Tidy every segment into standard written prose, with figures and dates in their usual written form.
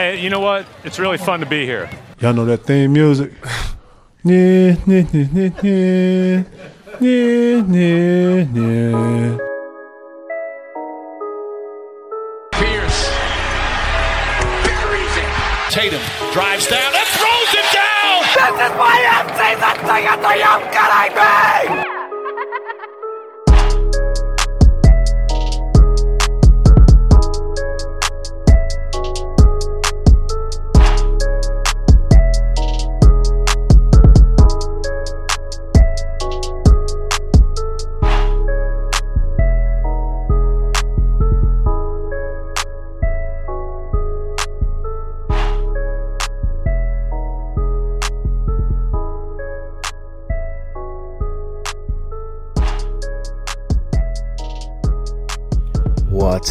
Hey, you know what? It's really fun to be here. Y'all know that theme music? Yeah, yeah, yeah, yeah, yeah, yeah, yeah. Pierce buries it. Tatum drives down and throws it down. This is my end season thing at the young can I be?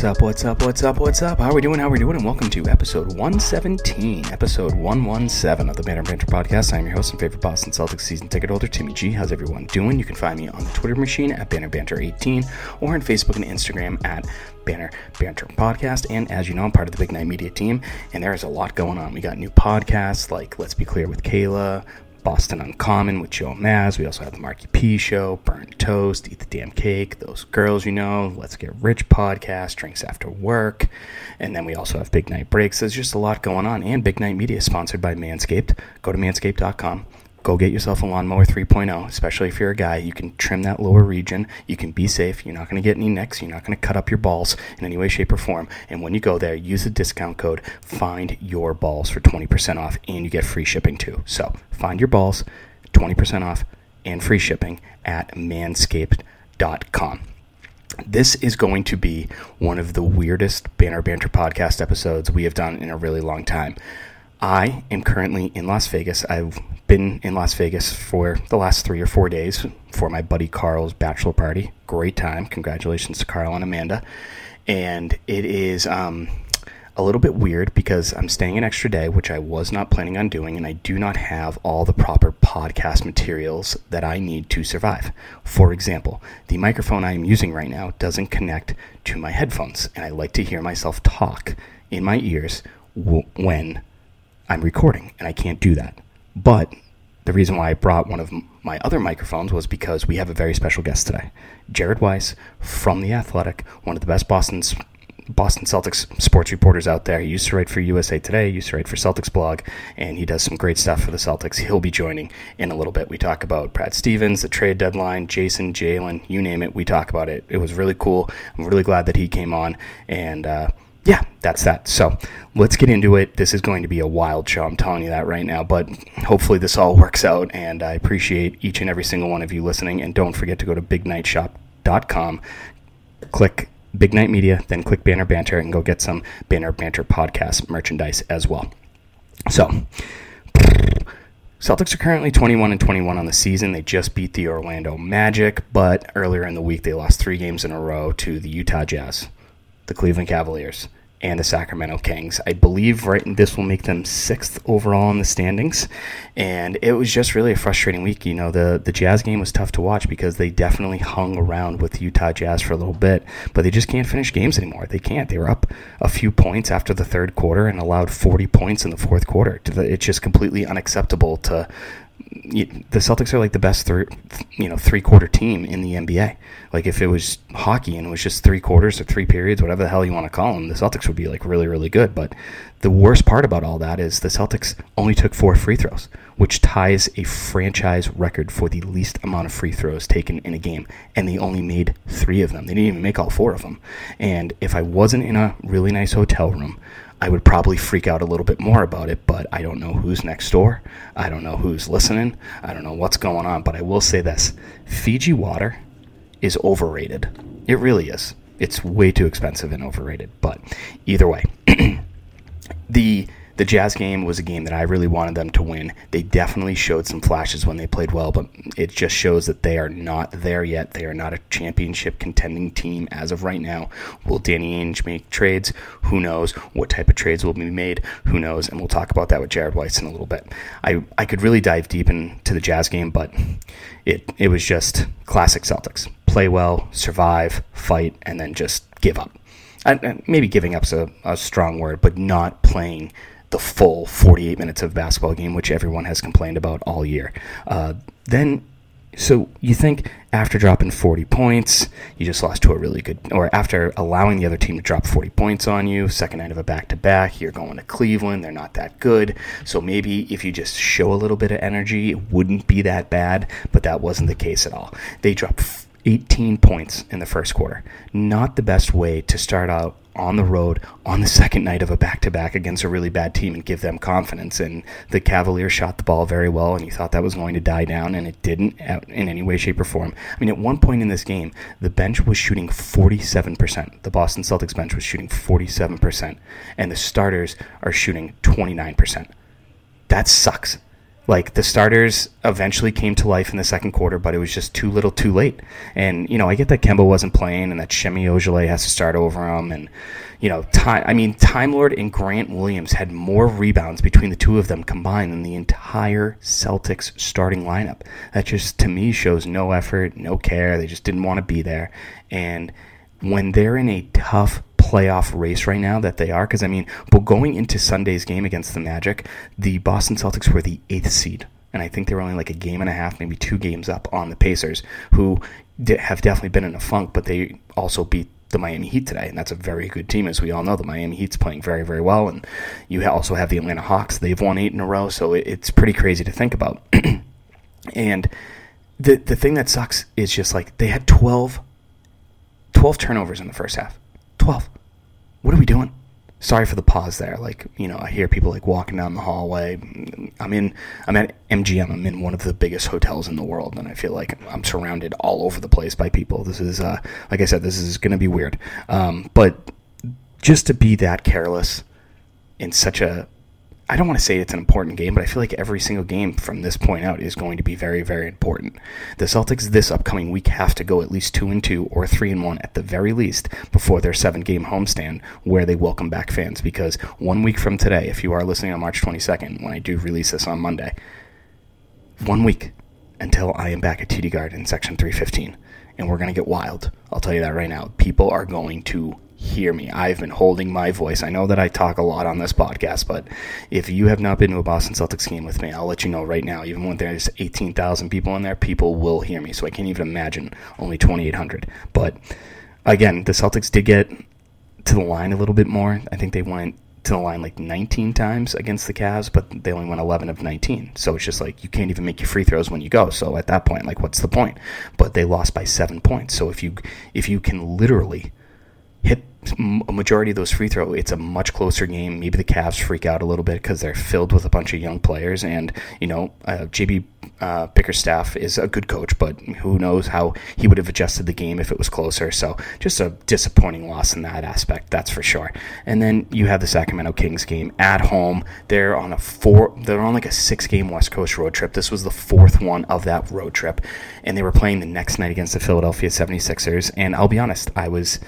What's up? How we doing? And welcome to episode 117 of the Banner Banter Podcast. I'm your host and favorite Boston Celtics season ticket holder, Timmy G. How's everyone doing? You can find me on the Twitter machine at Banner Banter 18 or on Facebook and Instagram at Banner Banter Podcast. And as you know, I'm part of the Big Night Media team, and there is a lot going on. We got new podcasts like Let's Be Clear with Kayla, Boston Uncommon with Joe Maz. We also have the Marky P Show, Burnt Toast, Eat the Damn Cake, Those Girls You Know, Let's Get Rich Podcast, Drinks After Work, and then we also have Big Night Breaks. There's just a lot going on, and Big Night Media is sponsored by Manscaped. Go to manscaped.com. Go get yourself a lawnmower 3.0, especially if you're a guy. You can trim that lower region. You can be safe. You're not going to get any nicks. You're not going to cut up your balls in any way, shape, or form. And when you go there, use the discount code FINDYOURBALLS for 20% off, and you get free shipping too. So find your balls, 20% off, and free shipping at manscaped.com. This is going to be one of the weirdest Banner Banter podcast episodes we have done in a really long time. I am currently in Las Vegas. I've been in Las Vegas for the last 3 or 4 days for my buddy Carl's bachelor party. Great time. Congratulations to Carl and Amanda. And it is a little bit weird because I'm staying an extra day, which I was not planning on doing, and I do not have all the proper podcast materials that I need to survive. For example, the microphone I am using right now doesn't connect to my headphones, and I like to hear myself talk in my ears when I'm recording, and I can't do that. But the reason why I brought one of my other microphones was because we have a very special guest today. Jared Weiss from The Athletic, one of the best Boston Celtics sports reporters out there. He used to write for USA Today, used to write for Celtics Blog, and he does some great stuff for the Celtics. He'll be joining in a little bit. We talk about Brad Stevens, the trade deadline, Jason, Jalen, you name it. We talk about it. It was really cool. I'm really glad that he came on, and yeah, that's that. So let's get into it. This is going to be a wild show. I'm telling you that right now, but hopefully this all works out, and I appreciate each and every single one of you listening. And don't forget to go to bignightshop.com, click Big Night Media, then click Banner Banter, and go get some Banner Banter podcast merchandise as well. So Celtics are currently 21-21 on the season. They just beat the Orlando Magic, but earlier in the week they lost 3 games in a row to the Utah Jazz, the Cleveland Cavaliers, and the Sacramento Kings. I believe this will make them 6th overall in the standings, and it was just really a frustrating week. You know, the Jazz game was tough to watch because they definitely hung around with Utah Jazz for a little bit, but they just can't finish games anymore. They can't. They were up a few points after the third quarter and allowed 40 points in the fourth quarter. It's just completely unacceptable to the Celtics are like the best three-quarter team in the NBA. Like if it was hockey and it was just 3 quarters or 3 periods, whatever the hell you want to call them, the Celtics would be like really, really good. But the worst part about all that is the Celtics only took 4 free throws, which ties a franchise record for the least amount of free throws taken in a game. And they only made 3 of them. They didn't even make all 4 of them. And if I wasn't in a really nice hotel room, I would probably freak out a little bit more about it, but I don't know who's next door. I don't know who's listening. I don't know what's going on, but I will say this. Fiji water is overrated. It really is. It's way too expensive and overrated, but either way. The Jazz game was a game that I really wanted them to win. They definitely showed some flashes when they played well, but it just shows that they are not there yet. They are not a championship contending team as of right now. Will Danny Ainge make trades? Who knows? What type of trades will be made? Who knows? And we'll talk about that with Jared Weiss in a little bit. I could really dive deep into the Jazz game, but it was just classic Celtics. Play well, survive, fight, and then just give up. Maybe giving up's a strong word, but not playing the full 48 minutes of basketball game, which everyone has complained about all year. So you think after dropping 40 points, you just lost to a really good, or after allowing the other team to drop 40 points on you, second night of a back-to-back, you're going to Cleveland, they're not that good. So maybe if you just show a little bit of energy, it wouldn't be that bad, but that wasn't the case at all. They dropped 18 points in the first quarter. Not the best way to start out on the road on the second night of a back-to-back against a really bad team and give them confidence. And the Cavaliers shot the ball very well, and you thought that was going to die down, and it didn't in any way, shape, or form. I mean, at one point in this game, the bench was shooting 47%. The Boston Celtics bench was shooting 47%, and the starters are shooting 29%. That sucks. Like, the starters eventually came to life in the second quarter, but it was just too little too late. And, you know, I get that Kemba wasn't playing and that Shemi Ojale has to start over him. And, you know, Time Lord and Grant Williams had more rebounds between the two of them combined than the entire Celtics starting lineup. That just, to me, shows no effort, no care. They just didn't want to be there. And when they're in a tough playoff race right now that they are, because I mean, but going into Sunday's game against the Magic, the Boston Celtics were the 8th seed, and I think they were only like a game and a half, maybe 2 games up on the Pacers, who have definitely been in a funk, but they also beat the Miami Heat today, and that's a very good team, as we all know. The Miami Heat's playing very, very well, and you also have the Atlanta Hawks. They've won 8 in a row, so it's pretty crazy to think about. And the thing that sucks is just like they had 12 turnovers in the first half. 12. What are we doing? Sorry for the pause there. Like, you know, I hear people like walking down the hallway. I'm at MGM. I'm in one of the biggest hotels in the world, and I feel like I'm surrounded all over the place by people. This is, like I said, this is going to be weird. But just to be that careless in such a, I don't want to say it's an important game, but I feel like every single game from this point out is going to be very, very important. The Celtics this upcoming week have to go at least 2-2 or 3-1 at the very least before their 7-game homestand where they welcome back fans. Because 1 week from today, if you are listening on March 22nd, when I do release this on Monday, 1 week until I am back at TD Garden in Section 315. And we're going to get wild. I'll tell you that right now. People are going to hear me. I've been holding my voice. I know that I talk a lot on this podcast, but if you have not been to a Boston Celtics game with me, I'll let you know right now, even when there's 18,000 people in there, people will hear me. So I can't even imagine only 2,800. But again, the Celtics did get to the line a little bit more. I think they went to the line like 19 times against the Cavs, but they only went 11 of 19. So it's just like you can't even make your free throws when you go. So at that point, like, what's the point? But they lost by 7 points. So if you can literally hit a majority of those free throws, it's a much closer game. Maybe the Cavs freak out a little bit because they're filled with a bunch of young players. And, you know, JB Bickerstaff is a good coach, but who knows how he would have adjusted the game if it was closer. So just a disappointing loss in that aspect, that's for sure. And then you have the Sacramento Kings game at home. They're on like a 6-game West Coast road trip. This was the 4th one of that road trip. And they were playing the next night against the Philadelphia 76ers. And I'll be honest, I was,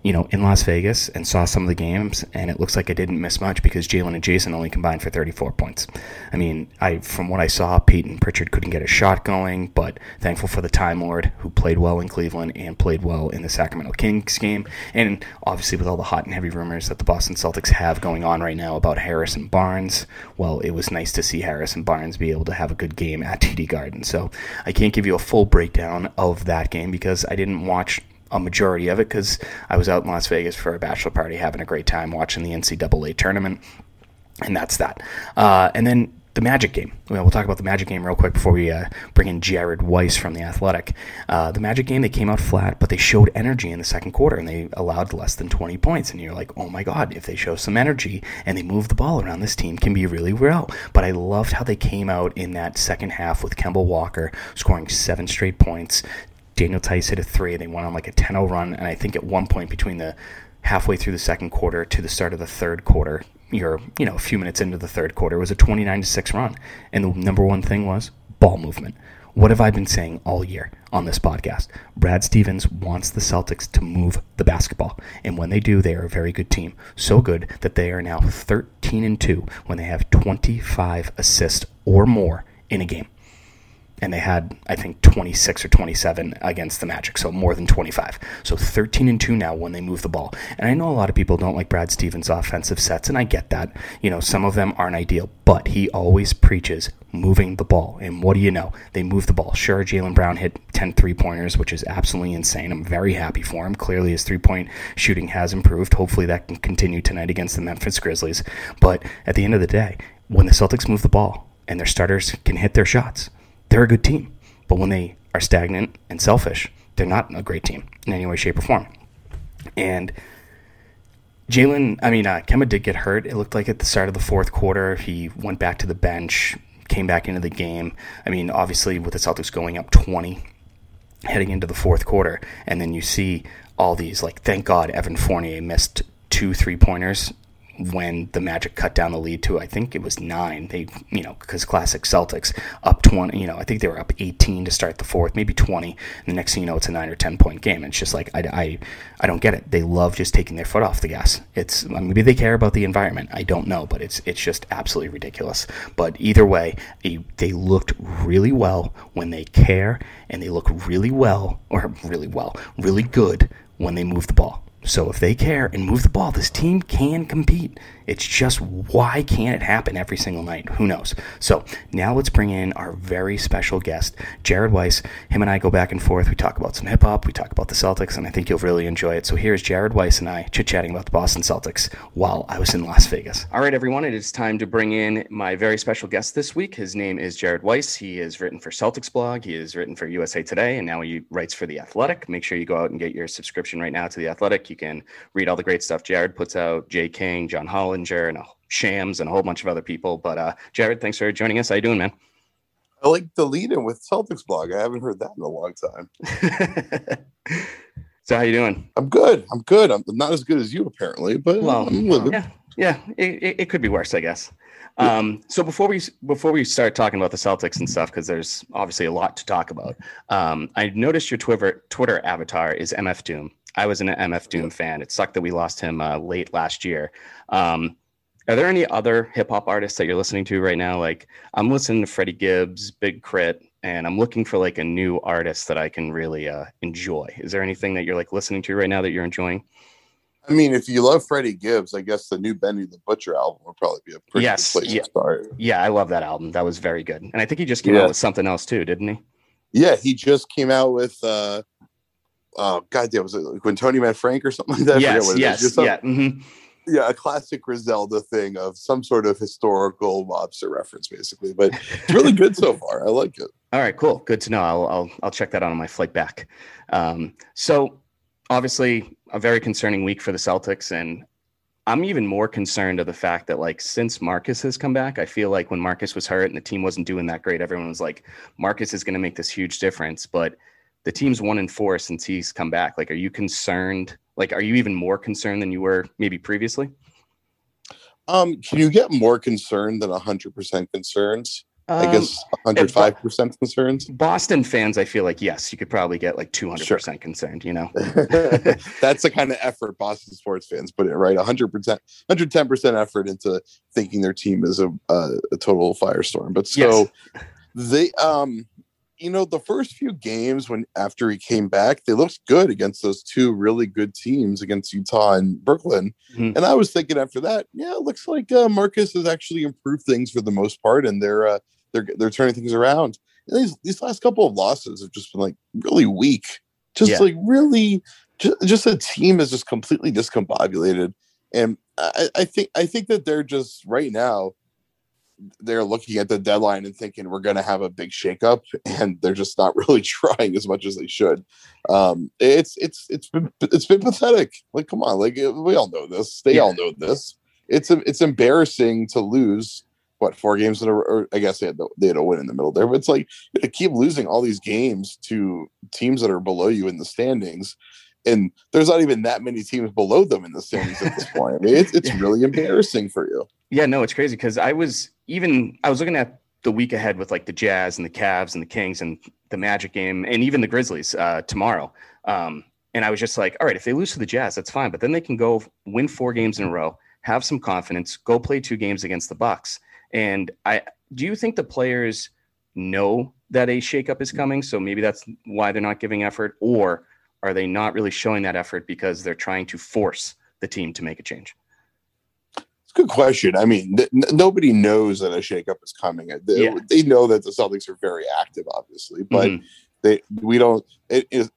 you know, in Las Vegas and saw some of the games, and it looks like I didn't miss much because Jalen and Jason only combined for 34 points. I mean, from what I saw, Peyton Pritchard couldn't get a shot going, but thankful for the Time Lord, who played well in Cleveland and played well in the Sacramento Kings game. And obviously with all the hot and heavy rumors that the Boston Celtics have going on right now about Harris and Barnes, well, it was nice to see Harris and Barnes be able to have a good game at TD Garden. So I can't give you a full breakdown of that game because I didn't watch a majority of it because I was out in Las Vegas for a bachelor party having a great time watching the NCAA tournament, and that's that. And then the Magic game. We'll talk about the Magic game real quick before we bring in Jared Weiss from The Athletic. The Magic game, they came out flat, but they showed energy in the second quarter, and they allowed less than 20 points. And you're like, oh, my God, if they show some energy and they move the ball around, this team can be really well. But I loved how they came out in that second half with Kemba Walker scoring 7 straight points. Daniel Theis hit a 3, and they went on like a 10-0 run, and I think at one point between the halfway through the second quarter to the start of the third quarter, a few minutes into the third quarter, was a 29-6 run. And the number one thing was ball movement. What have I been saying all year on this podcast? Brad Stevens wants the Celtics to move the basketball, and when they do, they are a very good team. So good that they are now 13-2 when they have 25 assists or more in a game. and they had, I think, 26 or 27 against the Magic, so more than 25. So 13-2 now when they move the ball. And I know a lot of people don't like Brad Stevens' offensive sets, and I get that. You know, some of them aren't ideal, but he always preaches moving the ball. And what do you know? They move the ball. Sure, Jaylen Brown hit 10 three-pointers, which is absolutely insane. I'm very happy for him. Clearly his three-point shooting has improved. Hopefully that can continue tonight against the Memphis Grizzlies. But at the end of the day, when the Celtics move the ball and their starters can hit their shots, they're a good team. But when they are stagnant and selfish, they're not a great team in any way, shape, or form. And Kemba did get hurt. It looked like at the start of the fourth quarter, he went back to the bench, came back into the game. I mean, obviously with the Celtics going up 20, heading into the fourth quarter, and then you see all these, like, thank God Evan Fournier missed 2 3-pointers when the Magic cut down the lead to, I think it was 9. They, you know, because classic Celtics, up 20, you know, I think they were up 18 to start the fourth, maybe 20. And the next thing you know, it's a 9 or 10 point game. And it's just like, I don't get it. They love just taking their foot off the gas. It's, maybe they care about the environment. I don't know, but it's just absolutely ridiculous. But either way, they looked really well when they care, and they look really good when they move the ball. So if they care and move the ball, this team can compete. It's just, why can't it happen every single night? Who knows? So now let's bring in our very special guest, Jared Weiss. Him and I go back and forth. We talk about some hip-hop. We talk about the Celtics, and I think you'll really enjoy it. So here's Jared Weiss and I chit-chatting about the Boston Celtics while I was in Las Vegas. All right, everyone, it is time to bring in my very special guest this week. His name is Jared Weiss. He has written for Celtics Blog. He has written for USA Today, and now he writes for The Athletic. Make sure you go out and get your subscription right now to The Athletic. You can read all the great stuff Jared puts out. Jay King, John Hollinger, and Shams, and a whole bunch of other people. But Jared, thanks for joining us. How you doing, man? I like the lead-in with Celtics Blog. I haven't heard that in a long time. So how you doing? I'm good. I'm not as good as you, apparently, but I'm living. Yeah, it could be worse, I guess. Yeah. So before we start talking about the Celtics and stuff, because there's obviously a lot to talk about, I noticed your Twitter avatar is MF Doom. I was an MF Doom fan. It sucked that we lost him late last year. Are there any other hip hop artists that you're listening to right now? Like, I'm listening to Freddie Gibbs, Big Crit, and I'm looking for like a new artist that I can really enjoy. Is there anything that you're like listening to right now that you're enjoying? I mean, if you love Freddie Gibbs, I guess the new Benny the Butcher album would probably be a pretty good place to start. Yeah, I love that album. That was very good. And I think he just came out with something else too, didn't he? Yeah, he just came out with was it When Tony Met Frank or something like that? Yeah, a classic Griselda thing of some sort of historical mobster reference, basically. But it's really good so far. I like it. All right, cool. Good to know. I'll check that out on my flight back. So obviously a very concerning week for the Celtics, and I'm even more concerned of the fact that, like, since Marcus has come back, I feel like when Marcus was hurt and the team wasn't doing that great, everyone was like, Marcus is going to make this huge difference, but the team's 1-4 since he's come back. Like, are you concerned? Like, are you even more concerned than you were maybe previously? Can you get more concerned than 100% concerns? I guess 105% concerns. Boston fans, I feel like, yes, you could probably get like 200% concerned, you know? That's the kind of effort Boston sports fans put in, right? 100%, 110% effort into thinking their team is a total firestorm. But so they you know, the first few games after he came back, they looked good against those two really good teams, against Utah and Brooklyn. Mm-hmm. And I was thinking after that, it looks like Marcus has actually improved things for the most part, and they're turning things around. And these last couple of losses have just been like really weak, just the team is just completely discombobulated. And I think that they're just right now, they're looking at the deadline and thinking we're going to have a big shakeup, and they're just not really trying as much as they should. It's been pathetic. Like, come on, like we all know this. They all know this. It's embarrassing to lose 4 games in a row. Or I guess they had to win in the middle there, but it's like to keep losing all these games to teams that are below you in the standings. And there's not even that many teams below them in the standings at this point. I mean, it's really embarrassing for you. Yeah, no, it's crazy because I was looking at the week ahead with like the Jazz and the Cavs and the Kings and the Magic game and even the Grizzlies tomorrow. And I was just like, all right, if they lose to the Jazz, that's fine. But then they can go win 4 games in a row, have some confidence, go play 2 games against the Bucks. And do you think the players know that a shakeup is coming, so maybe that's why they're not giving effort? Or are they not really showing that effort because they're trying to force the team to make a change? It's a good question. I mean, nobody knows that a shakeup is coming. They know that the Celtics are very active, obviously, but lately the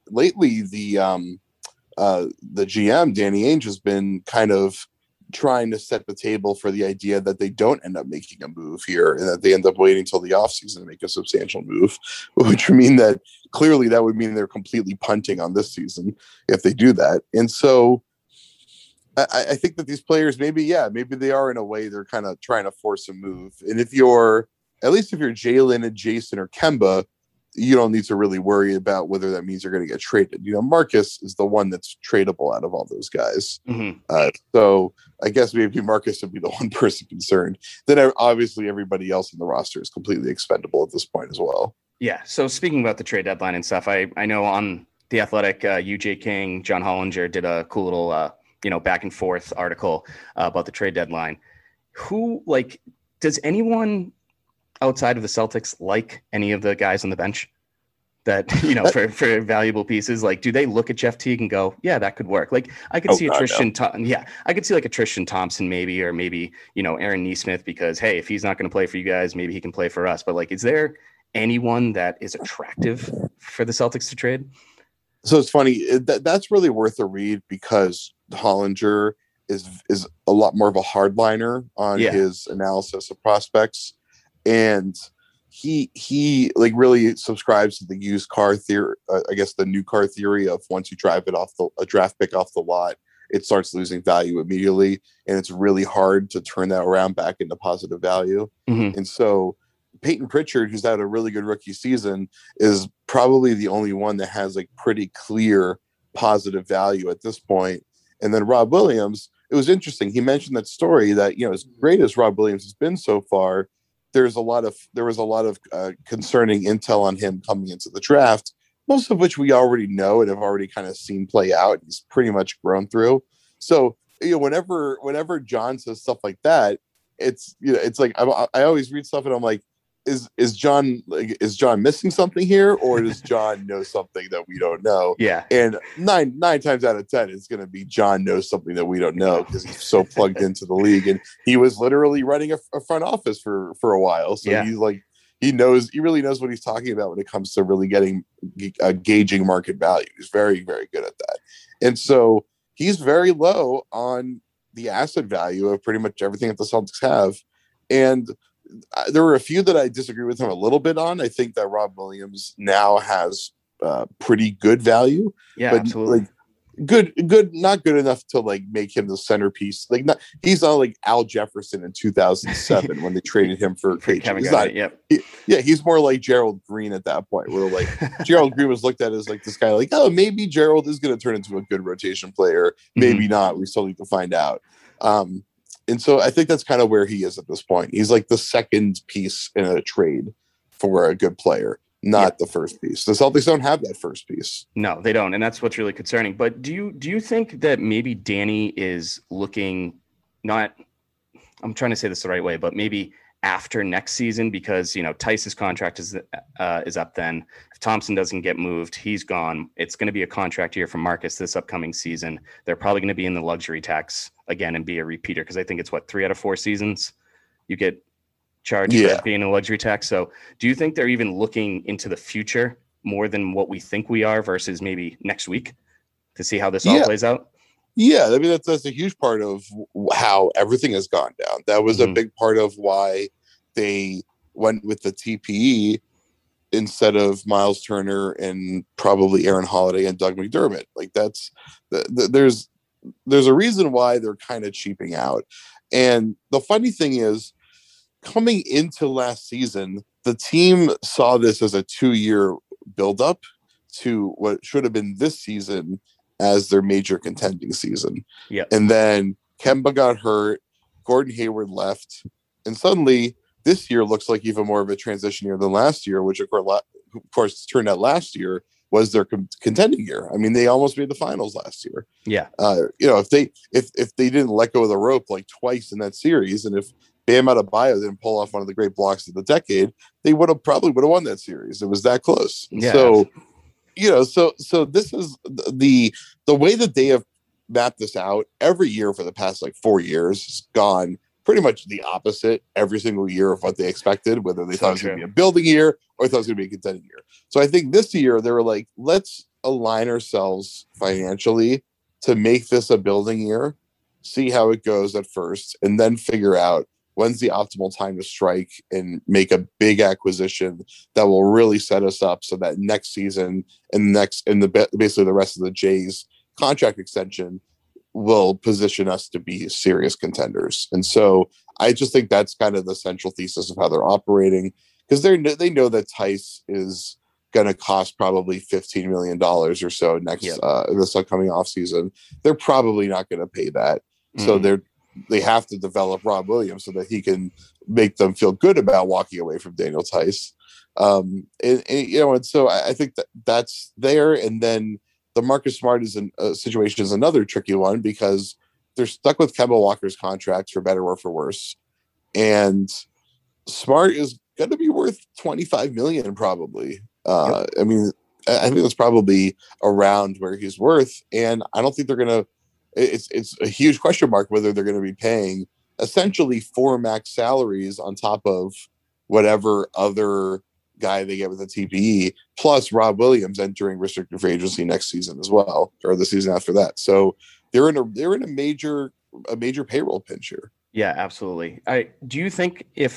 GM, Danny Ainge, has been kind of trying to set the table for the idea that they don't end up making a move here and that they end up waiting till the offseason to make a substantial move, which would mean that clearly that would mean they're completely punting on this season if they do that. And so I think that these players maybe they are, in a way, they're kind of trying to force a move. And if you're Jalen and Jason or Kemba, you don't need to really worry about whether that means you're going to get traded. You know, Marcus is the one that's tradable out of all those guys. Mm-hmm. So I guess maybe Marcus would be the one person concerned. Then obviously everybody else in the roster is completely expendable at this point as well. Yeah. So speaking about the trade deadline and stuff, I know on The Athletic, UJ King, John Hollinger did a cool little, back and forth article about the trade deadline. Does anyone outside of the Celtics like any of the guys on the bench that, for valuable pieces? Like, do they look at Jeff Teague and go, yeah, that could work? Like, I could see I could see like a Tristan Thompson maybe, or maybe, Aaron Nesmith, because, hey, if he's not going to play for you guys, maybe he can play for us. But like, is there anyone that is attractive for the Celtics to trade? So it's funny. That's really worth a read, because Hollinger is a lot more of a hardliner on his analysis of prospects. And he like really subscribes to the used car theory, I guess the new car theory of once you drive it off a draft pick off the lot, it starts losing value immediately. And it's really hard to turn that around back into positive value. Mm-hmm. And so Peyton Pritchard, who's had a really good rookie season, is probably the only one that has like pretty clear positive value at this point. And then Rob Williams, it was interesting. He mentioned that story that, as great as Rob Williams has been so far, there was a lot of concerning intel on him coming into the draft, most of which we already know and have already kind of seen play out. He's pretty much grown through. So, whenever John says stuff like that, it's like, I always read stuff and I'm like, is John missing something here, or does John know something that we don't know? Yeah. And nine times out of 10, it's going to be John knows something that we don't know, because he's so plugged into the league, and he was literally running a front office for a while. So he's like, he really knows what he's talking about when it comes to really getting gauging market value. He's very, very good at that. And so he's very low on the asset value of pretty much everything that the Celtics have. And there were a few that I disagree with him a little bit on. I think that Rob Williams now has pretty good value. Yeah, but absolutely. Like, good, not good enough to like make him the centerpiece. Like, he's not like Al Jefferson in 2007 when they traded him for KG. He's more like Gerald Green at that point, where like Gerald Green was looked at as like this guy, like, oh, maybe Gerald is going to turn into a good rotation player. Maybe not. We still need to find out. And so I think that's kind of where he is at this point. He's like the second piece in a trade for a good player, not the first piece. The Celtics don't have that first piece. No, they don't. And that's what's really concerning. But do you think that maybe Danny is looking, not, I'm trying to say this the right way, but maybe after next season, because, Theis's contract is up then. If Thompson doesn't get moved, he's gone. It's going to be a contract year for Marcus this upcoming season. They're probably going to be in the luxury tax again and be a repeater, because I think it's 3 out of 4 seasons you get charged for being a luxury tax. So do you think they're even looking into the future more than what we think we are, versus maybe next week, to see how this all plays out? Yeah, I mean, that's a huge part of how everything has gone down. That was a big part of why they went with the TPE instead of Miles Turner and probably Aaron Holiday and Doug McDermott. Like, there's a reason why they're kind of cheaping out. And the funny thing is, coming into last season, the team saw this as a 2-year buildup to what should have been this season as their major contending season. Yeah. And then Kemba got hurt, Gordon Hayward left, and suddenly this year looks like even more of a transition year than last year, which of course turned out last year was their contending year. I mean, they almost made the finals last year. Yeah. If they didn't let go of the rope like twice in that series, and if Bam Adebayo didn't pull off one of the great blocks of the decade, they would have probably would have won that series. It was that close. Yeah. So, you know, so this is the way that they have mapped this out every year for the past like 4 years. It's gone pretty much the opposite every single year of what they expected, whether they thought it was going to be a building year or thought it was going to be a contending year. So I think this year they were like, let's align ourselves financially to make this a building year, see how it goes at first, and then figure out when's the optimal time to strike and make a big acquisition that will really set us up so that next season and basically the rest of the Jays contract extension will position us to be serious contenders. And so I just think that's kind of the central thesis of how they're operating, because they know that Theis is going to cost probably $15 million or so this upcoming offseason. They're probably not going to pay that. Mm-hmm. So they have to develop Rob Williams so that he can make them feel good about walking away from Daniel Theis. So I think that that's there. And then the Marcus Smart situation is another tricky one, because they're stuck with Kemba Walker's contract for better or for worse. And Smart is going to be worth $25 million probably. I mean, I think that's probably around where he's worth. And I don't think they're going to, it's a huge question mark whether they're going to be paying essentially 4 max salaries on top of whatever other guy they get with a TPE, plus Rob Williams entering restricted free agency next season as well, or the season after that. So they're in a major payroll pinch here. Yeah, absolutely. Do you think if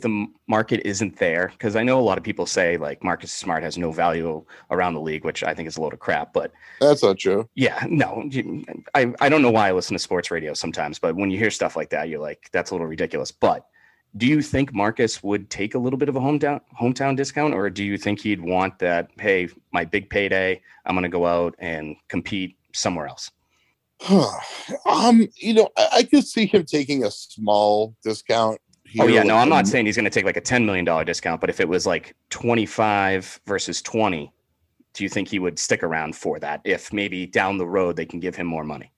the market isn't there, because I know a lot of people say like Marcus Smart has no value around the league, which I think is a load of crap, but that's not true. Yeah, no, I don't know why I listen to sports radio sometimes, but when you hear stuff like that, you're like, that's a little ridiculous. But do you think Marcus would take a little bit of a hometown discount, or do you think he'd want that, hey, my big payday, I'm going to go out and compete somewhere else? I could see him taking a small discount. Oh, yeah, no, I'm not saying he's going to take like a $10 million discount, but if it was like 25 versus 20, do you think he would stick around for that if maybe down the road they can give him more money?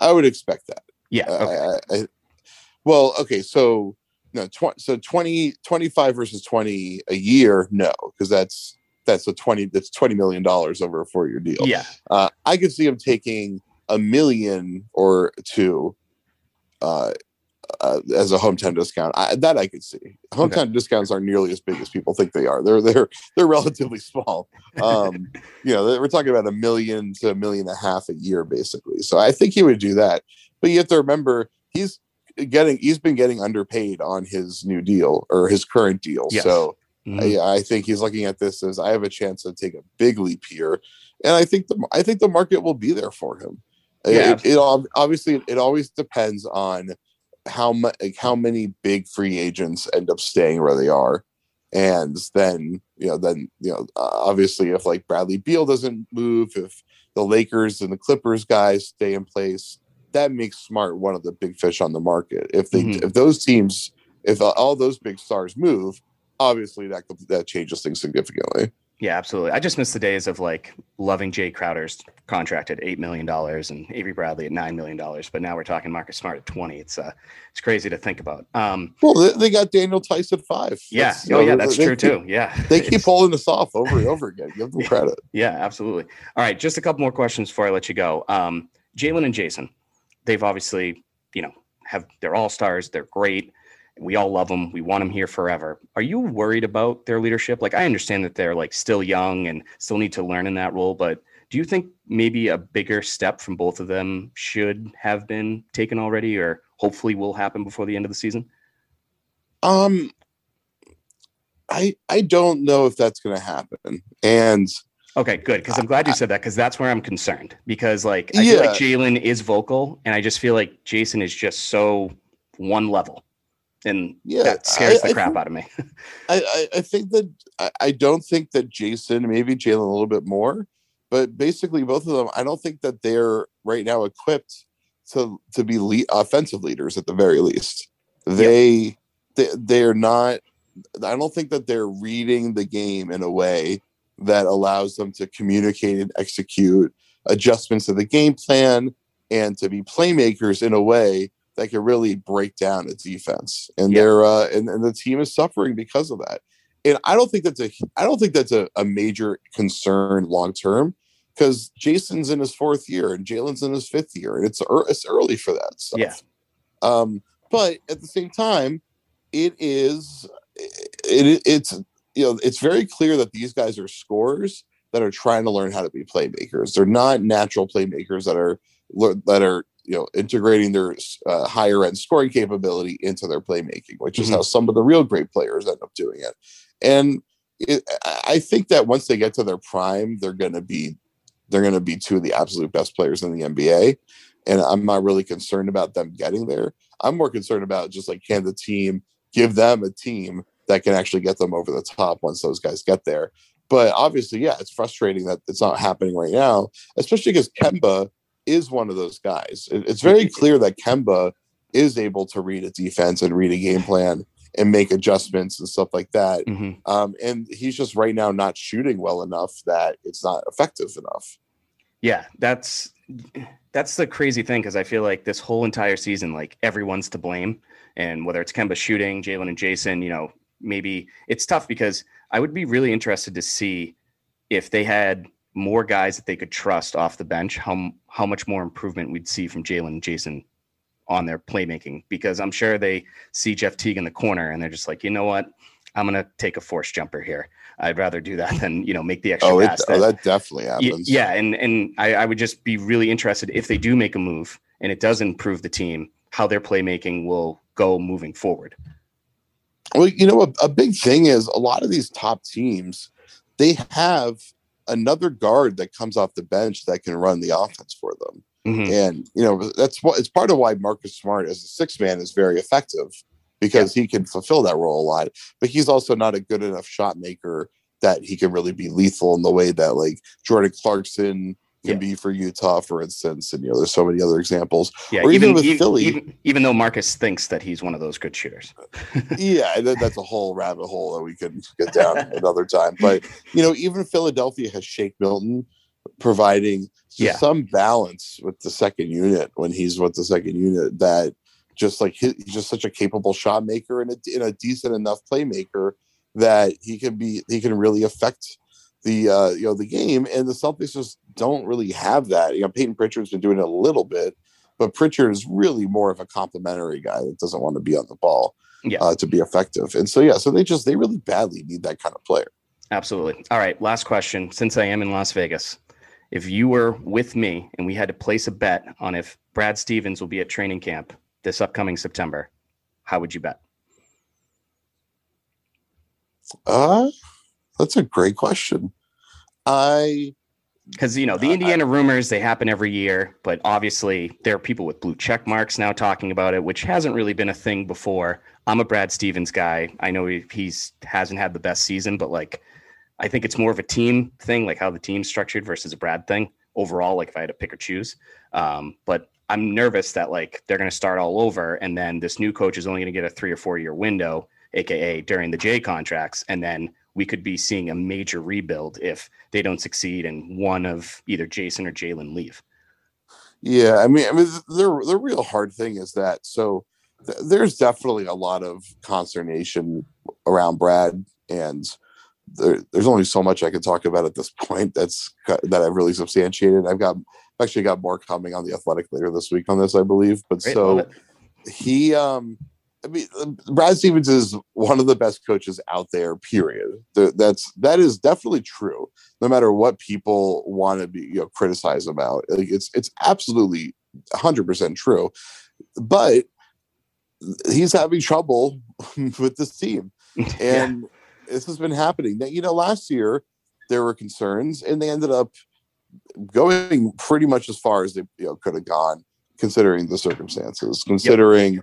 I would expect that. Yeah. Okay. So no, 25 versus 20 a year, no, because that's $20 million over a 4-year deal. Yeah. I could see him taking $1 million or $2 million as a hometown discount. I could see. Hometown discounts aren't nearly as big as people think they are. They're relatively small. We're talking about $1 million to $1.5 million a year basically. So I think he would do that. But you have to remember he's been getting underpaid on his new deal or his current deal. Yes. So mm-hmm. I think he's looking at this as, I have a chance to take a big leap here. And I think the market will be there for him. Yeah. It always depends on how many big free agents end up staying where they are, and then obviously if like Bradley Beal doesn't move, if the Lakers and the Clippers guys stay in place, that makes Smart one of the big fish on the market. If all those big stars move, obviously that changes things significantly. Yeah, absolutely. I just miss the days of like loving Jay Crowder's contract at $8 million and Avery Bradley at $9 million. But now we're talking Marcus Smart at 20. It's crazy to think about. They got Daniel Theis at 5. Yeah. That's true too. Yeah. They keep pulling this off over and over again. Give them credit. Yeah, absolutely. All right. Just a couple more questions before I let you go. Jalen and Jason, they've obviously, they're all-stars. They're great. We all love them. We want them here forever. Are you worried about their leadership? Like, I understand that they're like still young and still need to learn in that role, but do you think maybe a bigger step from both of them should have been taken already, or hopefully will happen before the end of the season? I don't know if that's going to happen. And okay, good. Cause I'm glad you said that. Cause that's where I'm concerned, because like, I feel like Jalen is vocal and I just feel like Jason is just so one level. And that scares the crap out of me. I think that I don't think that Jason, maybe Jalen a little bit more, but basically both of them, I don't think that they're right now equipped to be offensive leaders at the very least. They're not. I don't think that they're reading the game in a way that allows them to communicate and execute adjustments to the game plan and to be playmakers in a way that can really break down a defense. And they're and the team is suffering because of that. And I don't think that's a major concern long term, because Jason's in his fourth year and Jalen's in his fifth year, and it's early for that stuff. Yeah. But at the same time, it's you know, it's very clear that these guys are scorers that are trying to learn how to be playmakers. They're not natural playmakers that are you know, integrating their higher end scoring capability into their playmaking, which is how some of the real great players end up doing it. And I think that once they get to their prime, they're going to be two of the absolute best players in the NBA. And I'm not really concerned about them getting there. I'm more concerned about just like, can the team give them a team that can actually get them over the top once those guys get there? But obviously, yeah, it's frustrating that it's not happening right now, especially because Kemba is one of those guys. It's very clear that Kemba is able to read a defense and read a game plan and make adjustments and stuff like that. And he's just right now not shooting well enough that it's not effective enough. Yeah, that's the crazy thing, because I feel like this whole entire season, like, everyone's to blame. And whether it's Kemba shooting, Jalen and Jason, you know, maybe it's tough, because I would be really interested to see if they had more guys that they could trust off the bench, how much more improvement we'd see from Jalen and Jason on their playmaking, because I'm sure they see Jeff Teague in the corner and they're just like, you know what, I'm going to take a forced jumper here. I'd rather do that than, you know, make the extra pass. That definitely happens. Yeah. And I would just be really interested if they do make a move and it does improve the team, how their playmaking will go moving forward. Well, you know, a big thing is a lot of these top teams, they have another guard that comes off the bench that can run the offense for them. And, you know, that's what, it's part of why Marcus Smart as a six man is very effective, because he can fulfill that role a lot, but he's also not a good enough shot maker that he can really be lethal in the way that like Jordan Clarkson can be for Utah, for instance. And, you know, there's so many other examples. Yeah, or even with Philly. Even though Marcus thinks that he's one of those good shooters. That's a whole rabbit hole that we could get down another time. But, you know, even Philadelphia has Shake Milton providing some balance with the second unit when he's with the second unit, that just like he's just such a capable shot maker and a decent enough playmaker that he can really affect the you know, the game. And the Celtics just don't really have that. You know, Peyton Pritchard's been doing it a little bit, but Pritchard is really more of a complimentary guy that doesn't want to be on the ball to be effective. And so so they really badly need that kind of player. Absolutely. All right, last question. Since I am in Las Vegas, if you were with me and we had to place a bet on if Brad Stevens will be at training camp this upcoming September, how would you bet? That's a great question. Because, you know, the Indiana rumors, they happen every year, but obviously there are people with blue check marks now talking about it, which hasn't really been a thing before. I'm a Brad Stevens guy. I know he's hasn't had the best season, but like, I think it's more of a team thing, like how the team's structured versus a Brad thing overall, like if I had to pick or choose. But I'm nervous that like they're going to start all over, and then this new coach is only going to get a 3 or 4 year window, AKA during the J contracts. And then we could be seeing a major rebuild if they don't succeed and one of either Jason or Jalen leave. Yeah. I mean, the real hard thing is that, so there's definitely a lot of consternation around Brad, and there's only so much I can talk about at this point that I've really substantiated. I've actually got more coming on The Athletic later this week on this, I believe. But great, so he, I mean, Brad Stevens is one of the best coaches out there, period. That is definitely true, no matter what people want to be, you know, criticized about. Like, it's absolutely 100% true. But he's having trouble with this team. And this has been happening. You know, last year there were concerns, and they ended up going pretty much as far as they, you know, could have gone, considering the circumstances, considering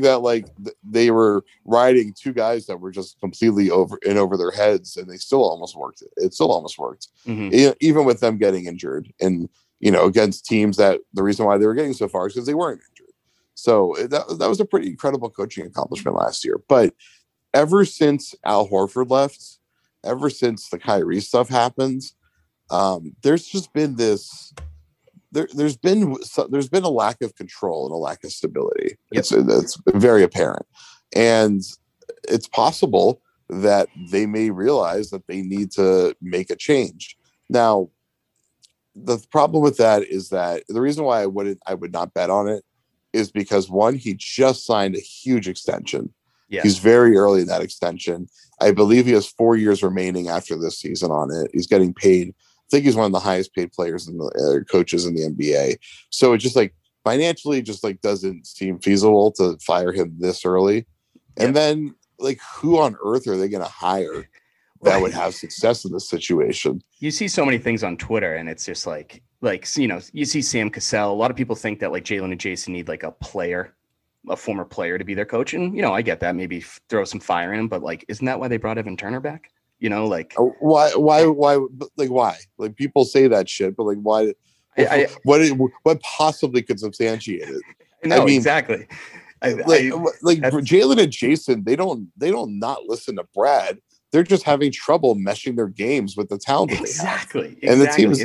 that like they were riding two guys that were just completely over their heads, and they still almost worked. It still almost worked, even with them getting injured, and, you know, against teams that the reason why they were getting so far is because they weren't injured. So that was a pretty incredible coaching accomplishment last year. But ever since Al Horford left, ever since the Kyrie stuff happens, there's just been this there's been a lack of control and a lack of stability. Yep. It's very apparent, and it's possible that they may realize that they need to make a change. Now, the problem with that is that the reason why I would not bet on it is because, one, he just signed a huge extension. Yeah. He's very early in that extension. I believe he has 4 years remaining after this season on it. He's getting paid. I think he's one of the highest paid players and coaches in the NBA. So it just financially doesn't seem feasible to fire him this early. Yeah. And then who on earth are they going to hire that would have success in this situation? You see so many things on Twitter, and it's just you see Sam Cassell. A lot of people think that Jalen and Jason need a former player to be their coach. And, I get that, maybe throw some fire in him, but isn't that why they brought Evan Turner back? Why? People say that shit, but why? What possibly could substantiate it? No, I mean, exactly. Jalen and Jason, they don't not listen to Brad. They're just having trouble meshing their games with the talent. Exactly. They have. And the teams,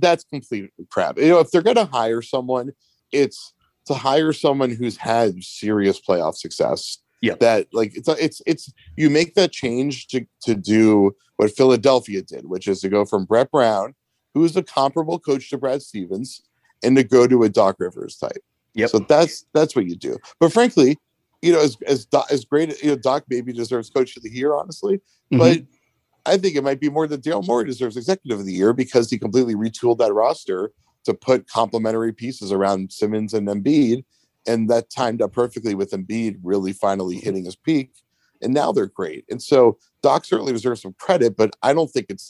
that's complete crap. If they're going to hire someone, it's to hire someone who's had serious playoff success. Yeah. That it's you make that change to do what Philadelphia did, which is to go from Brett Brown, who is a comparable coach to Brad Stevens, and to go to a Doc Rivers type. Yep. So that's what you do. But frankly, as great, Doc maybe deserves Coach of the Year, honestly. Mm-hmm. But I think it might be more that Daryl Morey deserves Executive of the Year, because he completely retooled that roster to put complementary pieces around Simmons and Embiid, and that timed up perfectly with Embiid really finally hitting his peak, and now they're great. And so Doc certainly deserves some credit, but I don't think it's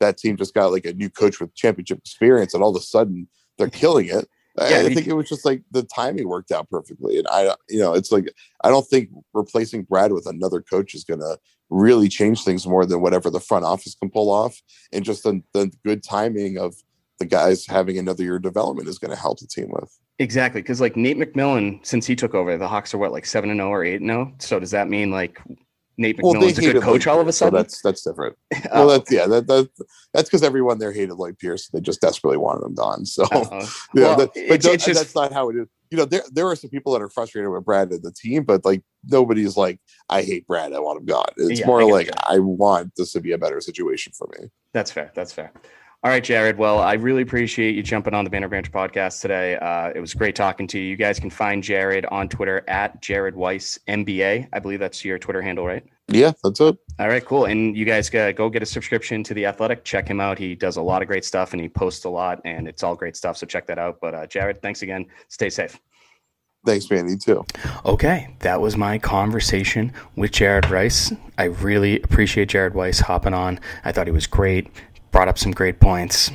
that team just got a new coach with championship experience and all of a sudden they're killing it. Yeah, I think it was just the timing worked out perfectly. And I don't think replacing Brad with another coach is going to really change things more than whatever the front office can pull off. And just the good timing of the guys having another year of development is going to help the team with. Exactly. Cause Nate McMillan, since he took over, the Hawks are 7-0 or 8-0. So does that mean Nate McMillan's a good coach all of a sudden? So that's different. Oh. Well, that's because everyone there hated Lloyd Pierce. They just desperately wanted him gone. So, that's not how it is. There are some people that are frustrated with Brad and the team, but nobody's I hate Brad. I want him gone. It's more I want this to be a better situation for me. That's fair. That's fair. All right, Jared. Well, I really appreciate you jumping on the Banner Banter podcast today. It was great talking to you. You guys can find Jared on Twitter at Jared Weiss MBA. I believe that's your Twitter handle, right? Yeah, that's it. All right, cool. And you guys go get a subscription to The Athletic. Check him out. He does a lot of great stuff, and he posts a lot, and it's all great stuff. So check that out. But Jared, thanks again. Stay safe. Thanks, man. You too. Okay. That was my conversation with Jared Weiss. I really appreciate Jared Weiss hopping on. I thought he was great. Brought up some great points.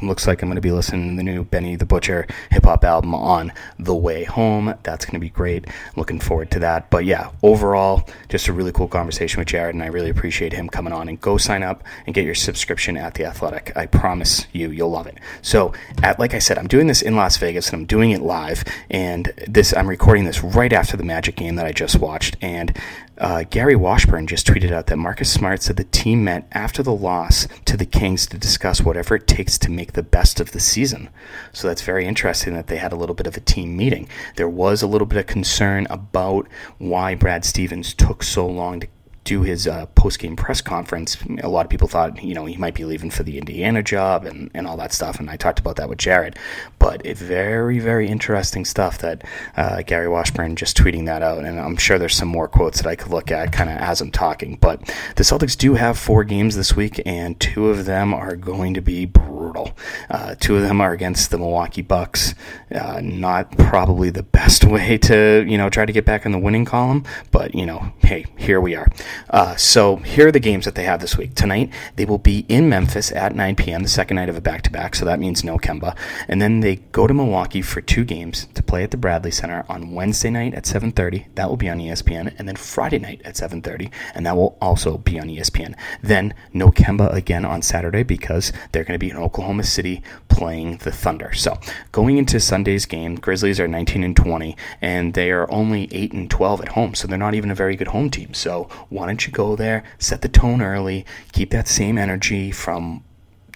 Looks like I'm going to be listening to the new Benny the Butcher hip-hop album on the way home. That's going to be great. Looking forward to that. But yeah, overall, just a really cool conversation with Jared, and I really appreciate him coming on. And go sign up and get your subscription at The Athletic. I promise you'll love it. So, like I said, I'm doing this in Las Vegas, and I'm doing it live. And I'm recording this right after the Magic game that I just watched. And Gary Washburn just tweeted out that Marcus Smart said the team met after the loss to the Kings to discuss whatever it takes to make the best of the season. So that's very interesting that they had a little bit of a team meeting. There was a little bit of concern about why Brad Stevens took so long to do his post-game press conference. A lot of people thought, he might be leaving for the Indiana job and all that stuff, and I talked about that with Jared. But it's very, very interesting stuff that Gary Washburn just tweeting that out, and I'm sure there's some more quotes that I could look at kind of as I'm talking. But the Celtics do have 4 games this week, and 2 of them are going to be brutal. 2 of them are against the Milwaukee Bucks. Not probably the best way to, try to get back in the winning column, but, hey, here we are. So here are the games that they have this week. Tonight, they will be in Memphis at 9 p.m., the second night of a back-to-back, so that means no Kemba. And then they go to Milwaukee for 2 games to play at the Bradley Center on Wednesday night at 7:30. That will be on ESPN. And then Friday night at 7:30, and that will also be on ESPN. Then no Kemba again on Saturday because they're going to be in Oklahoma City playing the Thunder. So going into Sunday's game, Grizzlies are 19-20, and they are only 8-12 at home, so they're not even a very good home team. So why don't you go there, set the tone early, keep that same energy from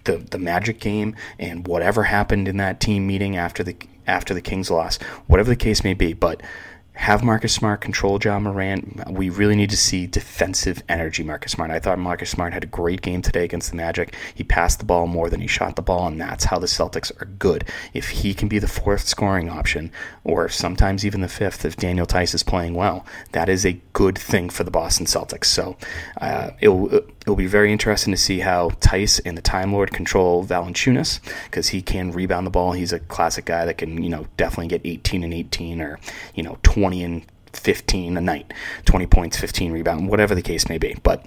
the Magic game and whatever happened in that team meeting after the Kings loss, whatever the case may be. But have Marcus Smart control Ja Morant. We really need to see defensive energy, Marcus Smart. I thought Marcus Smart had a great game today against the Magic. He passed the ball more than he shot the ball, and that's how the Celtics are good. If he can be the fourth scoring option, or sometimes even the fifth if Daniel Theis is playing well, that is a good thing for the Boston Celtics. So it'll be very interesting to see how Theis and the Time Lord control Valanciunas, because he can rebound the ball. He's a classic guy that can, definitely get 18 and 18 or, 20 and 15 a night, 20 points, 15 rebound, whatever the case may be. But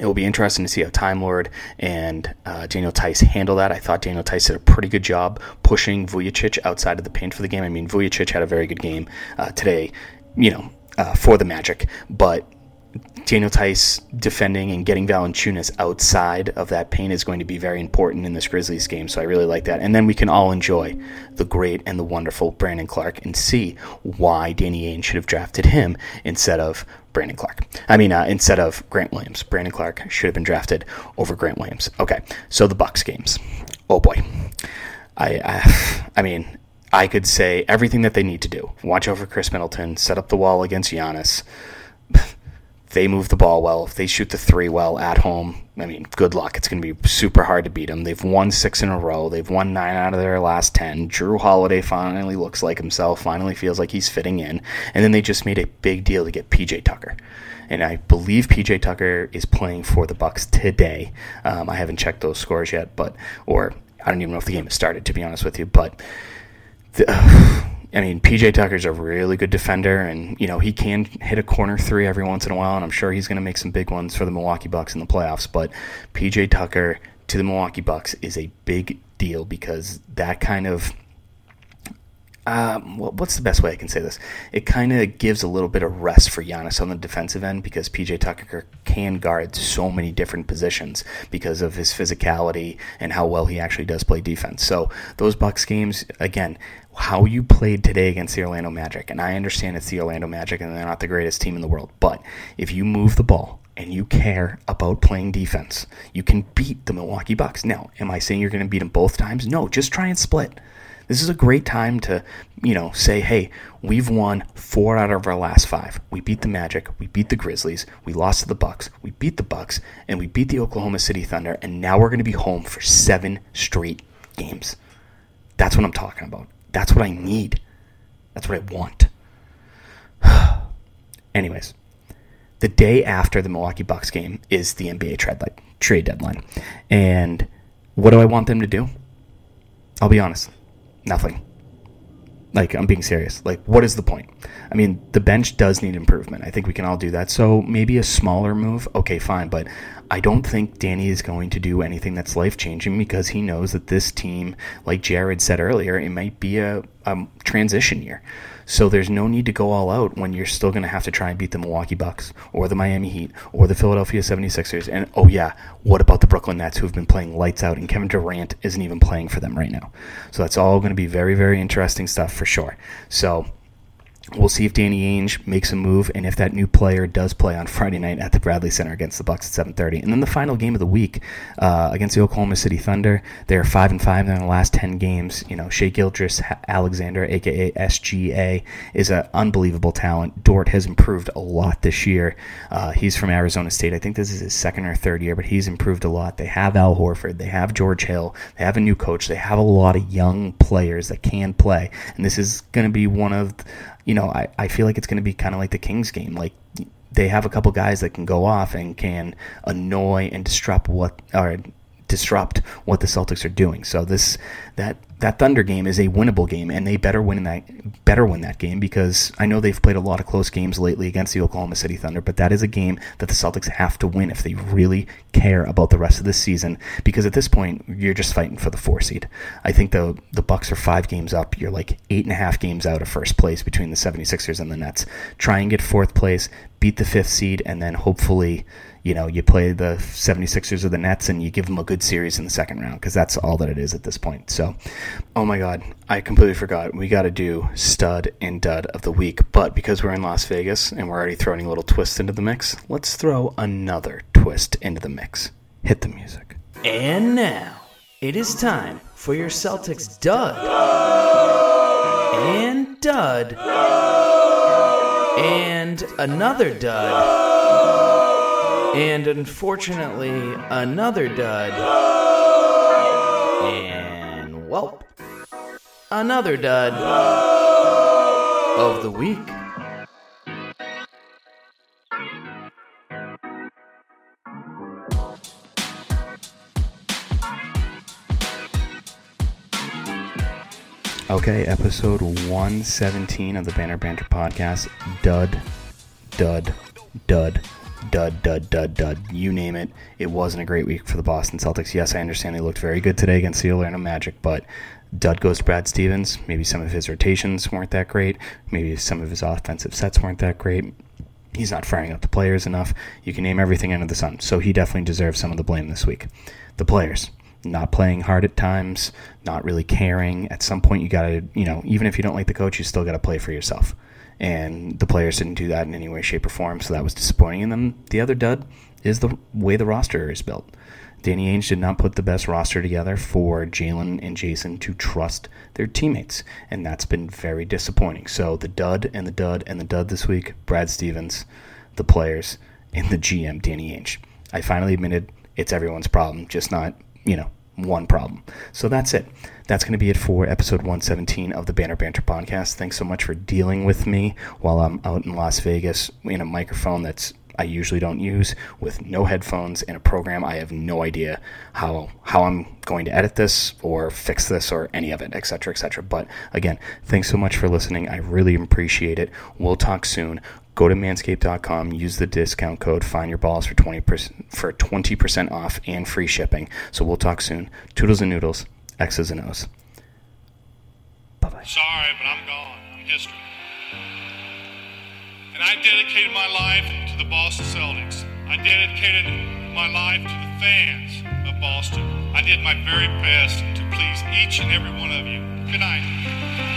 it will be interesting to see how Time Lord and Daniel Theis handle that. I thought Daniel Theis did a pretty good job pushing Vujacic outside of the paint for the game. I mean, Vujacic had a very good game today, for the Magic, but Daniel Theis defending and getting Valanciunas outside of that paint is going to be very important in this Grizzlies game, so I really like that. And then we can all enjoy the great and the wonderful Brandon Clarke and see why Danny Ainge should have drafted him instead of Grant Williams. Brandon Clarke should have been drafted over Grant Williams. Okay, so the Bucks games. Oh boy. I mean, I could say everything that they need to do. Watch over Chris Middleton, set up the wall against Giannis. They move the ball well. If they shoot the three well at home, I mean, good luck. It's going to be super hard to beat them. They've won 6 in a row. They've won 9 out of their last 10. Jrue Holiday finally looks like himself, finally feels like he's fitting in. And then they just made a big deal to get P.J. Tucker. And I believe P.J. Tucker is playing for the Bucks today. I haven't checked those scores yet, or I don't even know if the game has started, to be honest with you. But I mean, P.J. Tucker's a really good defender, and, he can hit a corner three every once in a while, and I'm sure he's going to make some big ones for the Milwaukee Bucks in the playoffs. But P.J. Tucker to the Milwaukee Bucks is a big deal, because that kind of what's the best way I can say this? It kind of gives a little bit of rest for Giannis on the defensive end, because P.J. Tucker can guard so many different positions because of his physicality and how well he actually does play defense. So those Bucks games, again, how you played today against the Orlando Magic, and I understand it's the Orlando Magic and they're not the greatest team in the world, but if you move the ball and you care about playing defense, you can beat the Milwaukee Bucks. Now, am I saying you're going to beat them both times? No, just try and split. This is a great time to, say, hey, we've won 4 out of our last 5. We beat the Magic, we beat the Grizzlies, we lost to the Bucks, we beat the Bucks, and we beat the Oklahoma City Thunder, and now we're going to be home for 7 straight games. That's what I'm talking about. That's what I need. That's what I want. Anyways, the day after the Milwaukee Bucks game is the NBA trade deadline. And what do I want them to do? I'll be honest. Nothing. Like, I'm being serious. Like, what is the point? I mean, the bench does need improvement. I think we can all do that. So maybe a smaller move. Okay, fine. But I don't think Danny is going to do anything that's life-changing, because he knows that this team, like Jared said earlier, it might be a transition year. So there's no need to go all out when you're still going to have to try and beat the Milwaukee Bucks or the Miami Heat or the Philadelphia 76ers. And, oh yeah, what about the Brooklyn Nets, who have been playing lights out, and Kevin Durant isn't even playing for them right now? So that's all going to be very, very interesting stuff for sure. So we'll see if Danny Ainge makes a move, and if that new player does play on Friday night at the Bradley Center against the Bucks at 7:30. And then the final game of the week against the Oklahoma City Thunder. They are 5-5 in the last 10 games. Shai Gilgeous-Alexander, a.k.a. SGA, is an unbelievable talent. Dort has improved a lot this year. He's from Arizona State. I think this is his second or third year, but he's improved a lot. They have Al Horford. They have George Hill. They have a new coach. They have a lot of young players that can play. And this is going to be one of... I feel like it's going to be kind of like the Kings game. Like, they have a couple guys that can go off and can annoy and disrupt what the Celtics are doing. So that Thunder game is a winnable game, and they better win that game, because I know they've played a lot of close games lately against the Oklahoma City Thunder, but that is a game that the Celtics have to win if they really care about the rest of the season, because at this point you're just fighting for the 4 seed. I think the Bucks are 5 games up. You're like 8.5 games out of first place between the 76ers and the Nets. Try and get 4th place, beat the 5th seed, and then hopefully you play the 76ers or the Nets and you give them a good series in the second round, because that's all that it is at this point. So, oh my God, I completely forgot. We got to do stud and dud of the week, but because we're in Las Vegas and we're already throwing a little twist into the mix, let's throw another twist into the mix. Hit the music. And now, It is time for your Celtics dud and dud and another dud and unfortunately another dud and welp another dud of the week. Okay, episode 117 of the Banner Banter Podcast. Dud, dud, dud, dud, dud, dud, dud. You name it. It wasn't a great week for the Boston Celtics. Yes, I understand they looked very good today against the Orlando Magic, but dud goes to Brad Stevens. Maybe some of his rotations weren't that great. Maybe some of his offensive sets weren't that great. He's not firing up the players enough. You can name everything under the sun. So he definitely deserves some of the blame this week. The players. Not playing hard at times, not really caring. At some point, you got to, even if you don't like the coach, you still got to play for yourself. And the players didn't do that in any way, shape, or form, so that was disappointing in them. The other dud is the way the roster is built. Danny Ainge did not put the best roster together for Jalen and Jason to trust their teammates, and that's been very disappointing. So the dud and the dud and the dud this week, Brad Stevens, the players, and the GM, Danny Ainge. I finally admitted it's everyone's problem, just not one problem. So that's it. That's going to be it for episode 117 of the Banner Banter Podcast. Thanks so much for dealing with me while I'm out in Las Vegas in a microphone that's I usually don't use, with no headphones and a program. I have no idea how I'm going to edit this or fix this or any of it, et cetera, et cetera. But again, thanks so much for listening. I really appreciate it. We'll talk soon. Go to manscaped.com, use the discount code FindYourBalls for 20% off and free shipping. So we'll talk soon. Toodles and noodles, X's and O's. Bye-bye. Sorry, but I'm gone. I'm history. And I dedicated my life to the Boston Celtics. I dedicated my life to the fans of Boston. I did my very best to please each and every one of you. Good night.